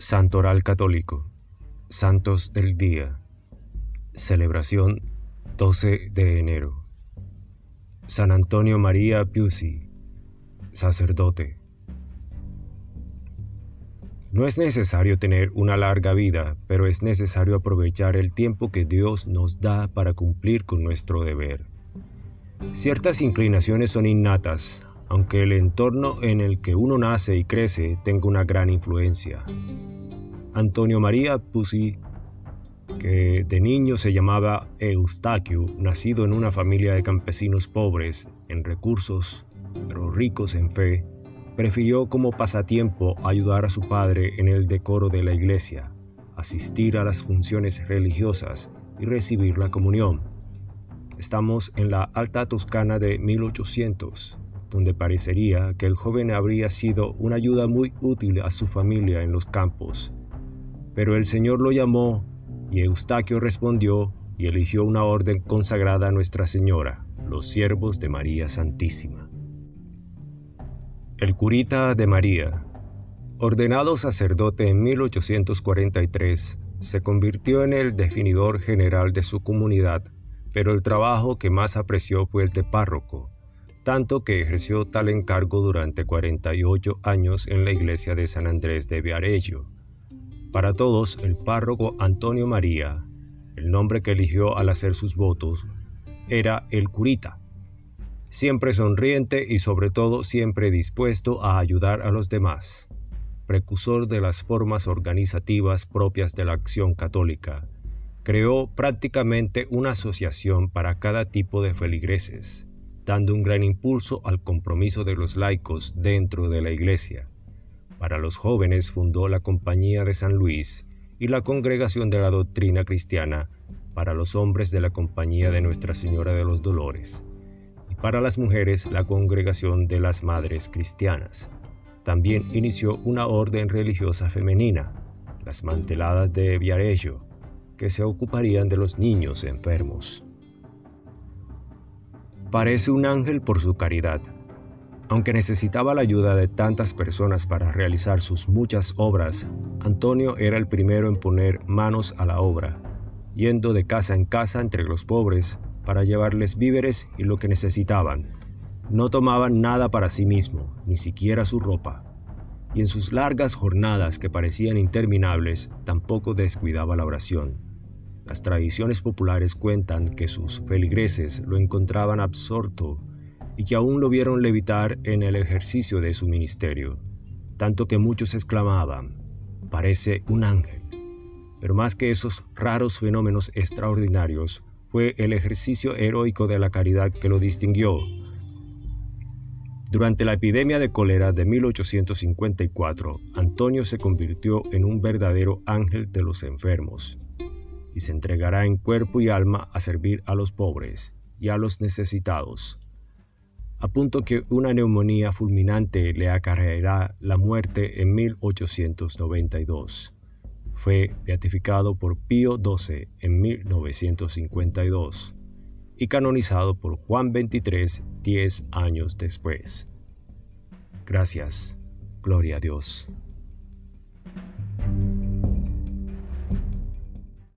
Santoral Católico, Santos del Día, celebración 12 de enero. San Antonio María Pucci, sacerdote. No es necesario tener una larga vida, pero es necesario aprovechar el tiempo que Dios nos da para cumplir con nuestro deber. Ciertas inclinaciones son innatas, aunque el entorno en el que uno nace y crece tenga una gran influencia. Antonio María Pucci, que de niño se llamaba Eustaquio, nacido en una familia de campesinos pobres en recursos, pero ricos en fe, prefirió como pasatiempo ayudar a su padre en el decoro de la iglesia, asistir a las funciones religiosas y recibir la comunión. Estamos en la Alta Toscana de 1800. Donde parecería que el joven habría sido una ayuda muy útil a su familia en los campos. Pero el Señor lo llamó, y Eustaquio respondió y eligió una orden consagrada a Nuestra Señora, los Siervos de María Santísima. El Curita de María, ordenado sacerdote en 1843, se convirtió en el definidor general de su comunidad, pero el trabajo que más apreció fue el de párroco, tanto que ejerció tal encargo durante 48 años en la iglesia de San Andrés de Biarello. Para todos, el párroco Antonio María, el nombre que eligió al hacer sus votos, era el curita. Siempre sonriente y sobre todo siempre dispuesto a ayudar a los demás, precursor de las formas organizativas propias de la acción católica, creó prácticamente una asociación para cada tipo de feligreses, dando un gran impulso al compromiso de los laicos dentro de la Iglesia. Para los jóvenes fundó la Compañía de San Luis y la Congregación de la Doctrina Cristiana, para los hombres de la Compañía de Nuestra Señora de los Dolores, y para las mujeres la Congregación de las Madres Cristianas. También inició una orden religiosa femenina, las Manteladas de Viarejo, que se ocuparían de los niños enfermos. Parece un ángel por su caridad. Aunque necesitaba la ayuda de tantas personas para realizar sus muchas obras, Antonio era el primero en poner manos a la obra, yendo de casa en casa entre los pobres para llevarles víveres y lo que necesitaban. No tomaban nada para sí mismo, ni siquiera su ropa, y en sus largas jornadas que parecían interminables tampoco descuidaba la oración. Las tradiciones populares cuentan que sus feligreses lo encontraban absorto y que aún lo vieron levitar en el ejercicio de su ministerio, tanto que muchos exclamaban, «Parece un ángel». Pero más que esos raros fenómenos extraordinarios, fue el ejercicio heroico de la caridad que lo distinguió. Durante la epidemia de cólera de 1854, Antonio se convirtió en un verdadero ángel de los enfermos, y se entregará en cuerpo y alma a servir a los pobres y a los necesitados, a punto que una neumonía fulminante le acarreará la muerte en 1892. Fue beatificado por Pío XII en 1952 y canonizado por Juan XXIII 10 años después. Gracias, gloria a Dios.